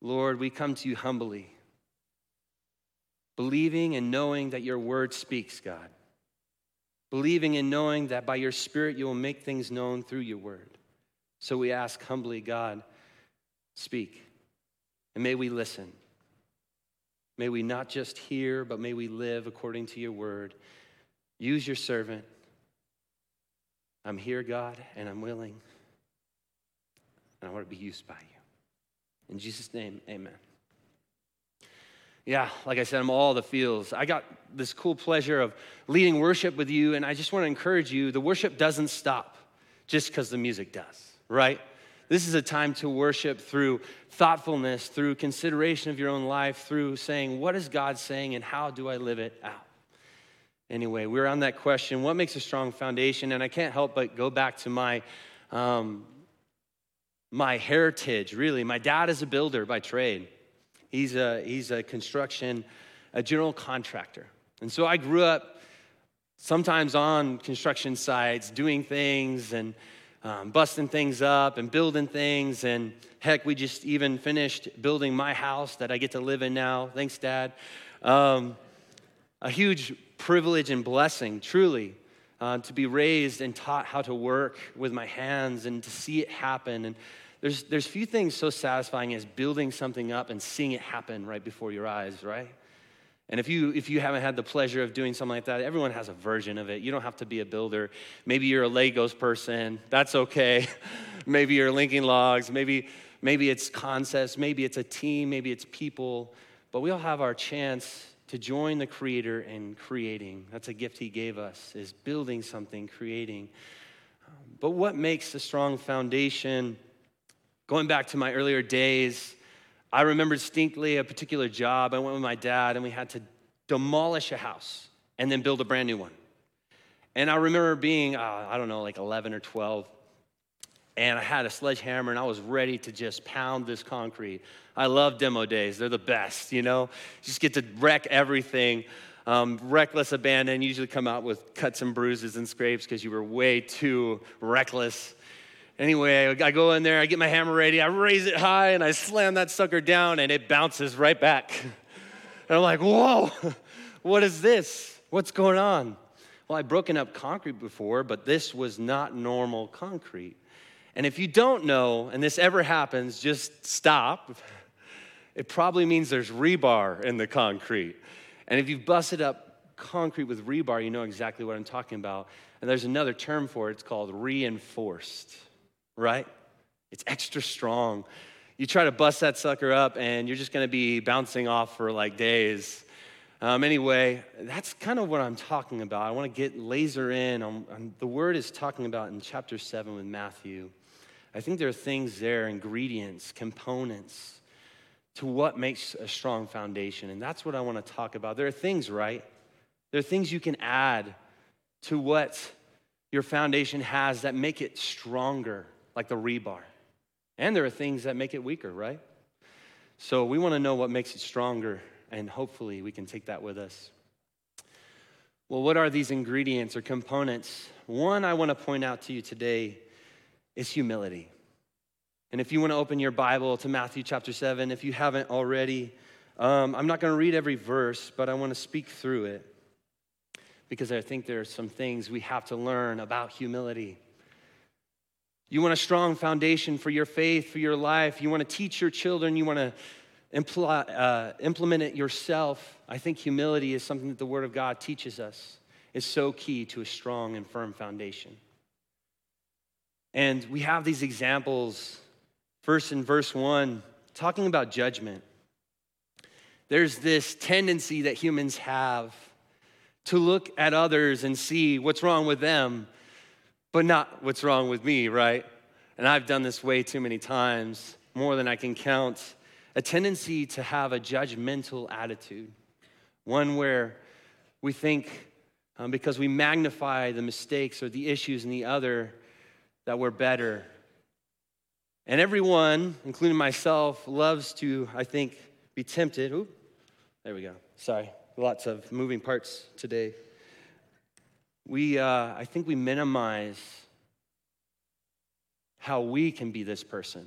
Lord, we come to you humbly, believing and knowing that your word speaks, God. Believing and knowing that by your Spirit you will make things known through your word. So we ask humbly, God, speak. And may we listen. May we not just hear, but may we live according to your word. Use your servant. I'm here, God, and I'm willing. And I want to be used by you. In Jesus' name, amen. Yeah, like I said, I'm all the feels. I got this cool pleasure of leading worship with you, and I just want to encourage you, the worship doesn't stop just because the music does, right? This is a time to worship through thoughtfulness, through consideration of your own life, through saying, what is God saying and how do I live it out? Anyway, we're on that question, what makes a strong foundation? And I can't help but go back to my heritage, really. My dad is a builder by trade. He's a construction, a general contractor. And so I grew up sometimes on construction sites doing things and busting things up and building things. And heck, we just even finished building my house that I get to live in now. Thanks, Dad. A huge privilege and blessing, truly, to be raised and taught how to work with my hands and to see it happen. And There's few things so satisfying as building something up and seeing it happen right before your eyes, right? And if you haven't had the pleasure of doing something like that, everyone has a version of it. You don't have to be a builder. Maybe you're a Legos person. That's okay. Maybe you're linking logs. Maybe it's concepts. Maybe it's a team. Maybe it's people. But we all have our chance to join the Creator in creating. That's a gift he gave us, is building something, creating. But what makes a strong foundation? Going back to my earlier days, I remember distinctly a particular job. I went with my dad, and we had to demolish a house and then build a brand new one. And I remember being, 11 or 12, and I had a sledgehammer, and I was ready to just pound this concrete. I love demo days. They're the best, you know? Just get to wreck everything. Reckless abandon usually come out with cuts and bruises and scrapes because you were way too reckless. Anyway, I go in there, I get my hammer ready, I raise it high, and I slam that sucker down, and it bounces right back. And I'm like, whoa, what is this? What's going on? Well, I'd broken up concrete before, but this was not normal concrete. And if you don't know, and this ever happens, just stop. It probably means there's rebar in the concrete. And if you've busted up concrete with rebar, you know exactly what I'm talking about. And there's another term for it, it's called reinforced. Right? It's extra strong. You try to bust that sucker up and you're just gonna be bouncing off for like days. Anyway, that's kind of what I'm talking about. I wanna get laser in on the word is talking about in chapter 7 with Matthew. I think there are things there, ingredients, components to what makes a strong foundation. And that's what I wanna talk about. There are things, right? There are things you can add to what your foundation has that make it stronger, like the rebar. And there are things that make it weaker, right? So we want to know what makes it stronger, and hopefully we can take that with us. Well, what are these ingredients or components? One I want to point out to you today is humility. And if you want to open your Bible to Matthew chapter 7, if you haven't already, I'm not going to read every verse, but I want to speak through it because I think there are some things we have to learn about humility. You want a strong foundation for your faith, for your life. You want to teach your children. You want to implement it yourself. I think humility is something that the Word of God teaches us. It's so key to a strong and firm foundation. And we have these examples. First in verse 1, talking about judgment. There's this tendency that humans have to look at others and see what's wrong with them, but not what's wrong with me, right? And I've done this way too many times, more than I can count. A tendency to have a judgmental attitude, one where we think because we magnify the mistakes or the issues in the other that we're better. And everyone, including myself, loves to, I think, be tempted. Ooh, there we go. Sorry, lots of moving parts today. I think we minimize how we can be this person.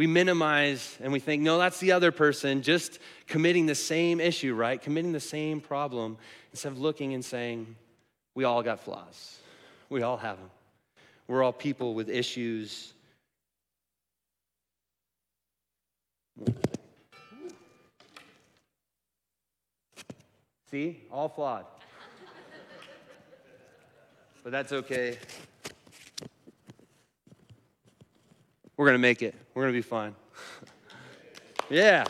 we minimize and we think, no, that's the other person just committing the same issue, right? Committing the same problem, instead of looking and saying, we all got flaws. We all have them. We're all people with issues. See, all flawed. But that's okay. We're going to make it. We're going to be fine. Yeah.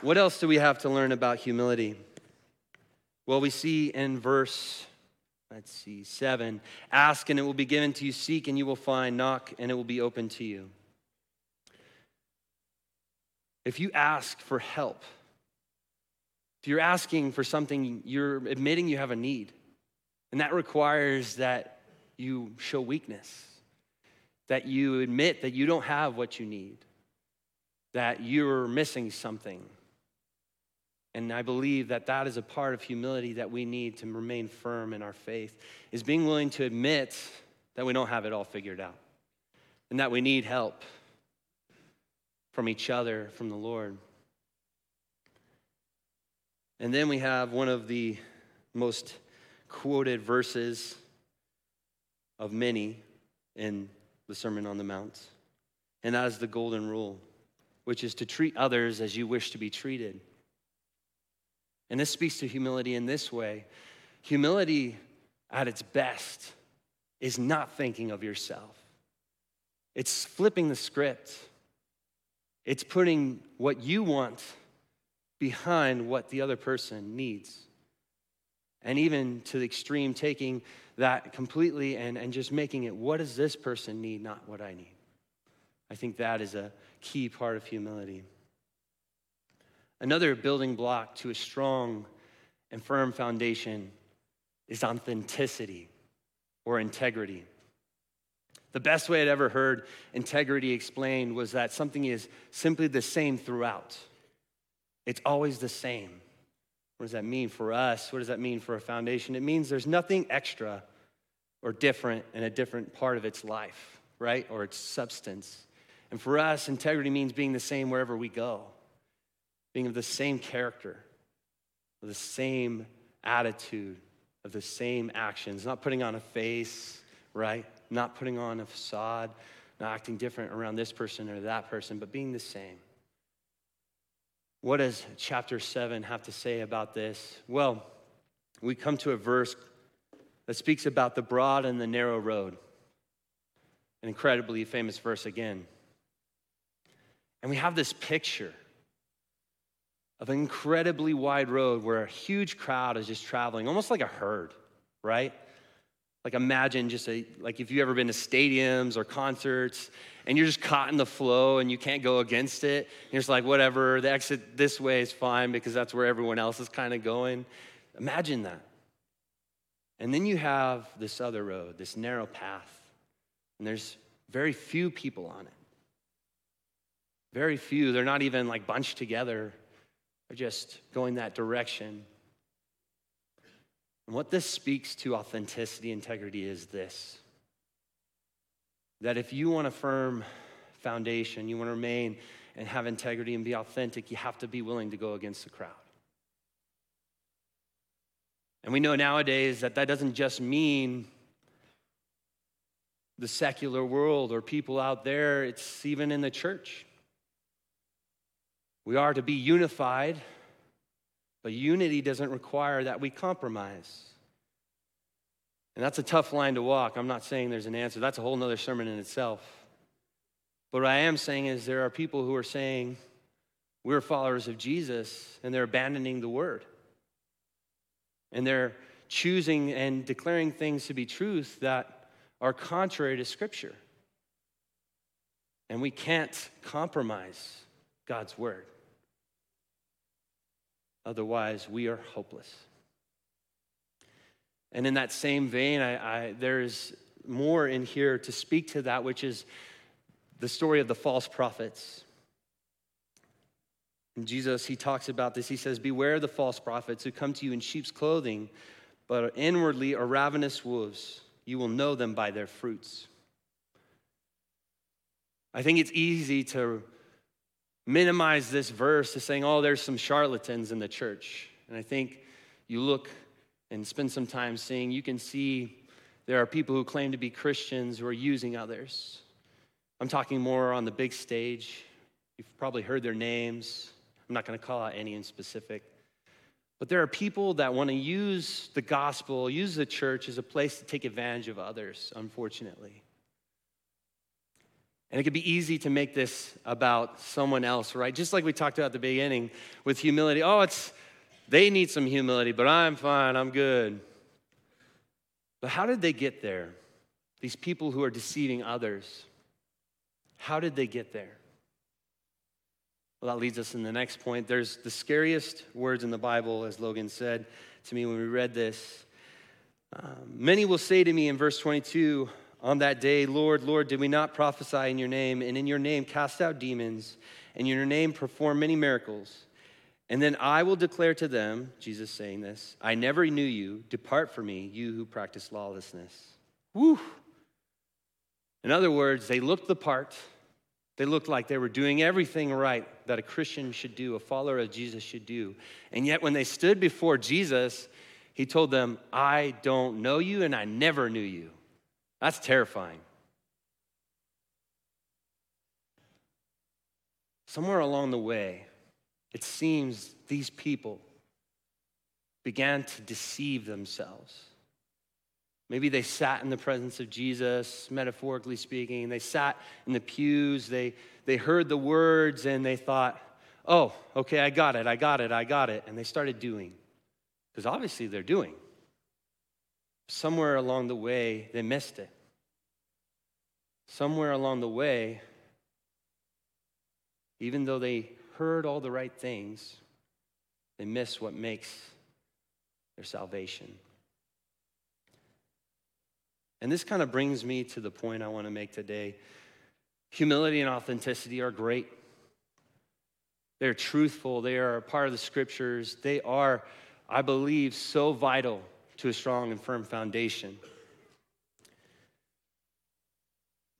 What else do we have to learn about humility? Well, we see in verse, 7, ask and it will be given to you, seek and you will find, knock and it will be open to you. If you ask for help, if you're asking for something, you're admitting you have a need. And that requires that you show weakness, that you admit that you don't have what you need, that you're missing something. And I believe that that is a part of humility that we need to remain firm in our faith, is being willing to admit that we don't have it all figured out and that we need help from each other, from the Lord. And then we have one of the most quoted verses of many in the Sermon on the Mount, and that is the golden rule, which is to treat others as you wish to be treated. And this speaks to humility in this way. Humility at its best is not thinking of yourself. It's flipping the script. It's putting what you want behind what the other person needs. And even to the extreme, taking that completely and just making it, what does this person need, not what I need? I think that is a key part of humility. Another building block to a strong and firm foundation is authenticity or integrity. The best way I'd ever heard integrity explained was that something is simply the same throughout. It's always the same. What does that mean for us? What does that mean for a foundation? It means there's nothing extra or different in a different part of its life, right? Or its substance. And for us, integrity means being the same wherever we go, being of the same character, of the same attitude, of the same actions, not putting on a face, right? Not putting on a facade, not acting different around this person or that person, but being the same. What does chapter 7 have to say about this? Well, we come to a verse that speaks about the broad and the narrow road, an incredibly famous verse again. And we have this picture of an incredibly wide road where a huge crowd is just traveling, almost like a herd, right? Like imagine like if you've ever been to stadiums or concerts and you're just caught in the flow and you can't go against it. And you're just like, whatever, the exit this way is fine because that's where everyone else is kind of going. Imagine that. And then you have this other road, this narrow path, and there's very few people on it. Very few. They're not even like bunched together. They're just going that direction. And what this speaks to authenticity, integrity is this, that if you want a firm foundation, you want to remain and have integrity and be authentic, you have to be willing to go against the crowd. And we know nowadays that doesn't just mean the secular world or people out there, it's even in the church. We are to be unified, but unity doesn't require that we compromise. And that's a tough line to walk. I'm not saying there's an answer. That's a whole nother sermon in itself. But what I am saying is there are people who are saying we're followers of Jesus, and they're abandoning the word. And they're choosing and declaring things to be truth that are contrary to Scripture. And we can't compromise God's word. Otherwise, we are hopeless. And in that same vein, there is more in here to speak to that, which is the story of the false prophets. And Jesus, he talks about this. He says, beware the false prophets who come to you in sheep's clothing, but inwardly are ravenous wolves. You will know them by their fruits. I think it's easy to minimize this verse to saying, oh, there's some charlatans in the church. And I think you look and spend some time seeing, you can see there are people who claim to be Christians who are using others. I'm talking more on the big stage. You've probably heard their names. I'm not going to call out any in specific. But there are people that want to use the gospel, use the church as a place to take advantage of others, unfortunately. And it could be easy to make this about someone else, right? Just like we talked about at the beginning with humility. Oh, they need some humility, but I'm fine, I'm good. But how did they get there? These people who are deceiving others, how did they get there? Well, that leads us in the next point. There's the scariest words in the Bible, as Logan said to me when we read this. Many will say to me in verse 22, on that day, Lord, Lord, did we not prophesy in your name, and in your name cast out demons, and in your name perform many miracles? And then I will declare to them, Jesus saying this, I never knew you. Depart from me, you who practice lawlessness. Woo! In other words, they looked the part. They looked like they were doing everything right that a Christian should do, a follower of Jesus should do. And yet when they stood before Jesus, he told them, I don't know you, and I never knew you. That's terrifying. Somewhere along the way, it seems these people began to deceive themselves. Maybe they sat in the presence of Jesus, metaphorically speaking. They sat in the pews. They heard the words, and they thought, oh, okay, I got it. And they started doing, because obviously they're doing. Somewhere along the way, they missed it. Somewhere along the way, even though they heard all the right things, they miss what makes their salvation. And this kind of brings me to the point I want to make today. Humility and authenticity are great. They're truthful. They are a part of the scriptures. They are, I believe, so vital to a strong and firm foundation.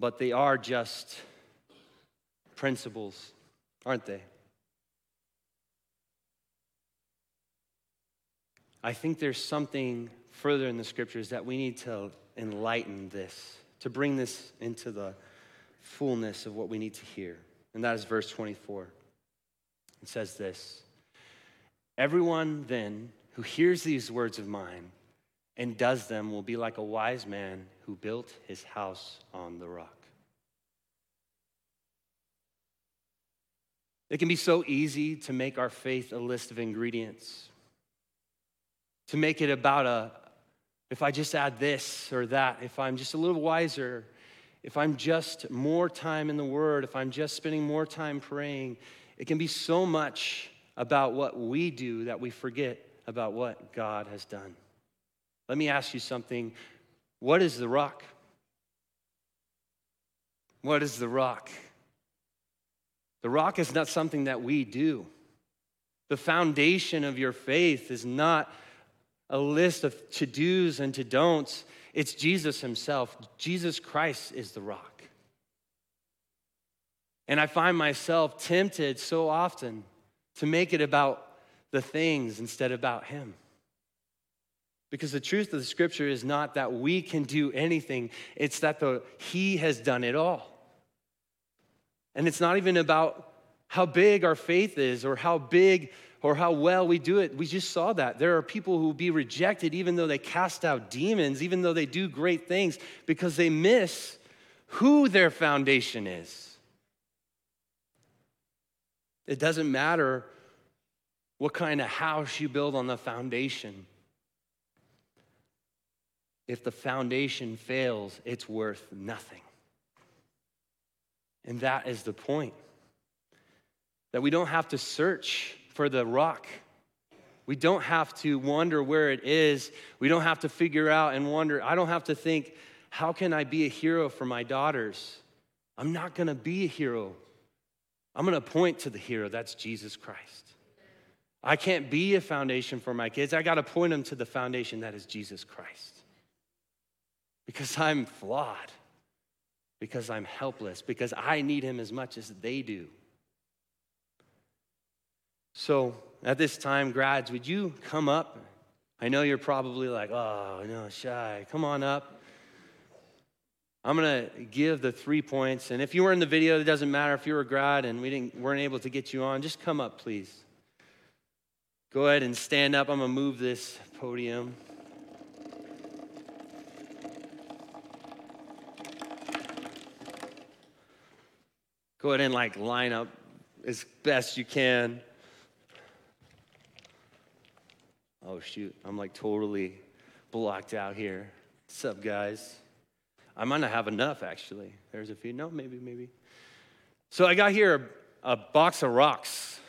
But they are just principles, aren't they? I think there's something further in the scriptures that we need to enlighten this, to bring this into the fullness of what we need to hear. And that is verse 24. It says this, everyone then who hears these words of mine and does them will be like a wise man who built his house on the rock. It can be so easy to make our faith a list of ingredients, to make it about if I just add this or that, if I'm just a little wiser, if I'm just more time in the Word, if I'm just spending more time praying. It can be so much about what we do that we forget about what God has done. Let me ask you something. What is the rock? What is the rock? The rock is not something that we do. The foundation of your faith is not a list of to-dos and to-don'ts. It's Jesus himself. Jesus Christ is the rock. And I find myself tempted so often to make it about the things instead of about him. Because the truth of the scripture is not that we can do anything. It's that he has done it all. And it's not even about how big our faith is or how big or how well we do it. We just saw that. There are people who will be rejected even though they cast out demons, even though they do great things, because they miss who their foundation is. It doesn't matter what kind of house you build on the foundation. If the foundation fails, it's worth nothing. And that is the point. That we don't have to search for the rock. We don't have to wonder where it is. We don't have to figure out and wonder. I don't have to think, how can I be a hero for my daughters? I'm not going to be a hero. I'm going to point to the hero. That's Jesus Christ. I can't be a foundation for my kids. I got to point them to the foundation that is Jesus Christ. Because I'm flawed. because I'm helpless, because I need him as much as they do. So at this time, grads, would you come up? I know you're probably like, oh, no, shy. Come on up. I'm going to give the 3 points. And if you were in the video, it doesn't matter. If you were a grad and weren't able to get you on, just come up, please. Go ahead and stand up. I'm going to move this podium. Go ahead and line up as best you can. Oh, shoot. I'm totally blocked out here. What's up, guys? I might not have enough, actually. There's a few. No, maybe. So I got here a box of rocks.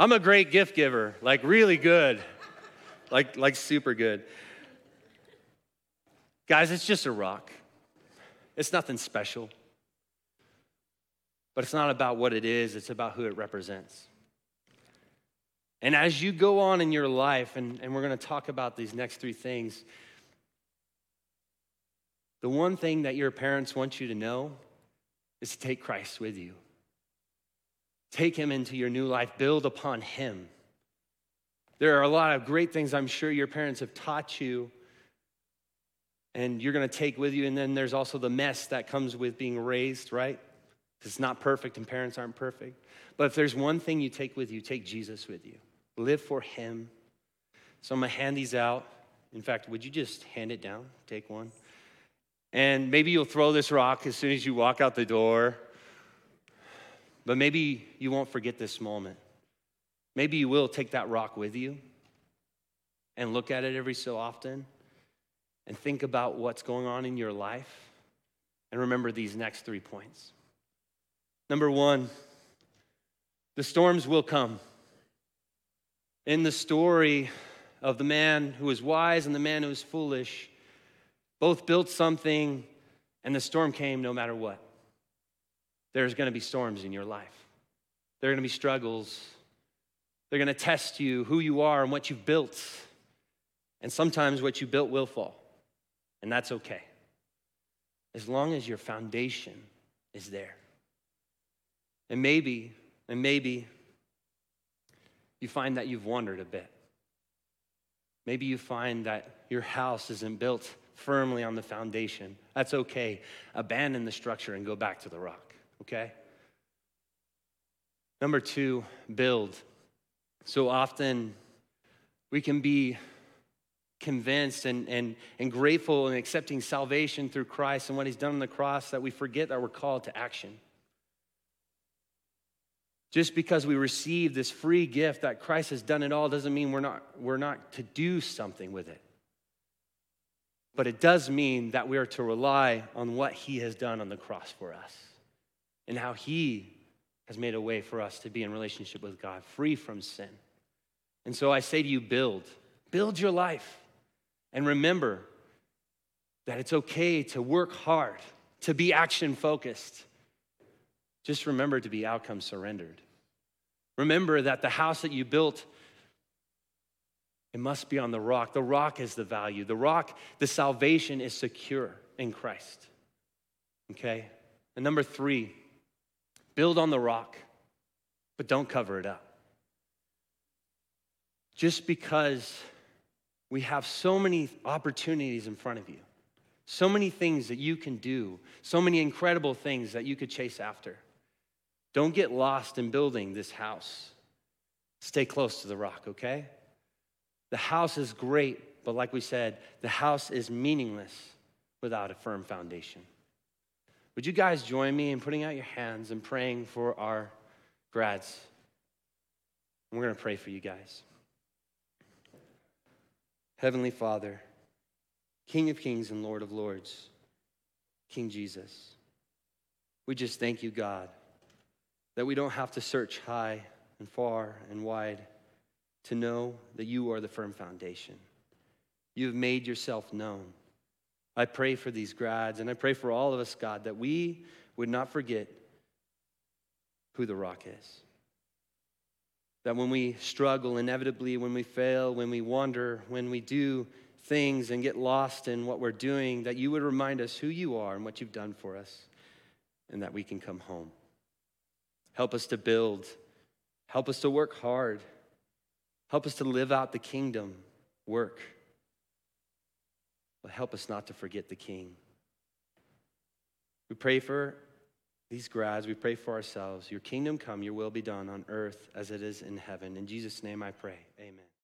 I'm a great gift giver, really good, like super good. Guys, it's just a rock. It's nothing special. But it's not about what it is. It's about who it represents. And as you go on in your life, and we're going to talk about these next 3 things, the one thing that your parents want you to know is to take Christ with you. Take him into your new life. Build upon him. There are a lot of great things I'm sure your parents have taught you and you're going to take with you. And then there's also the mess that comes with being raised, right? It's not perfect and parents aren't perfect. But if there's one thing you take with you, take Jesus with you. Live for him. So I'm going to hand these out. In fact, would you just hand it down? Take one. And maybe you'll throw this rock as soon as you walk out the door. But maybe you won't forget this moment. Maybe you will take that rock with you and look at it every so often and think about what's going on in your life and remember these next 3 points. Number 1, the storms will come. In the story of the man who was wise and the man who was foolish, both built something and the storm came no matter what. There's going to be storms in your life. There are going to be struggles. They're going to test you, who you are and what you've built. And sometimes what you built will fall. And that's okay. As long as your foundation is there. And maybe you find that you've wandered a bit. Maybe you find that your house isn't built firmly on the foundation. That's okay. Abandon the structure and go back to the rock, okay? Number 2, build. So often we can be convinced and grateful and accepting salvation through Christ and what he's done on the cross that we forget that we're called to action. Just because we receive this free gift that Christ has done it all doesn't mean we're not to do something with it. But it does mean that we are to rely on what he has done on the cross for us and how he has made a way for us to be in relationship with God, free from sin. And so I say to you, build. Build your life. And remember that it's okay to work hard, to be action-focused. Just remember to be outcome-surrendered. Remember that the house that you built, it must be on the rock. The rock is the value. The rock, the salvation is secure in Christ. Okay? And number 3, build on the rock, but don't cover it up. Just because we have so many opportunities in front of you, so many things that you can do, so many incredible things that you could chase after. Don't get lost in building this house. Stay close to the rock, okay? The house is great, but like we said, the house is meaningless without a firm foundation. Would you guys join me in putting out your hands and praying for our grads? We're going to pray for you guys. Heavenly Father, King of Kings and Lord of Lords, King Jesus, we just thank you, God, that we don't have to search high and far and wide to know that you are the firm foundation. You have made yourself known. I pray for these grads, and I pray for all of us, God, that we would not forget who the rock is. That when we struggle inevitably, when we fail, when we wander, when we do things and get lost in what we're doing, that you would remind us who you are and what you've done for us, and that we can come home. Help us to build. Help us to work hard. Help us to live out the kingdom work. But help us not to forget the King. We pray for these grads. We pray for ourselves. Your kingdom come, your will be done on earth as it is in heaven. In Jesus' name I pray, amen.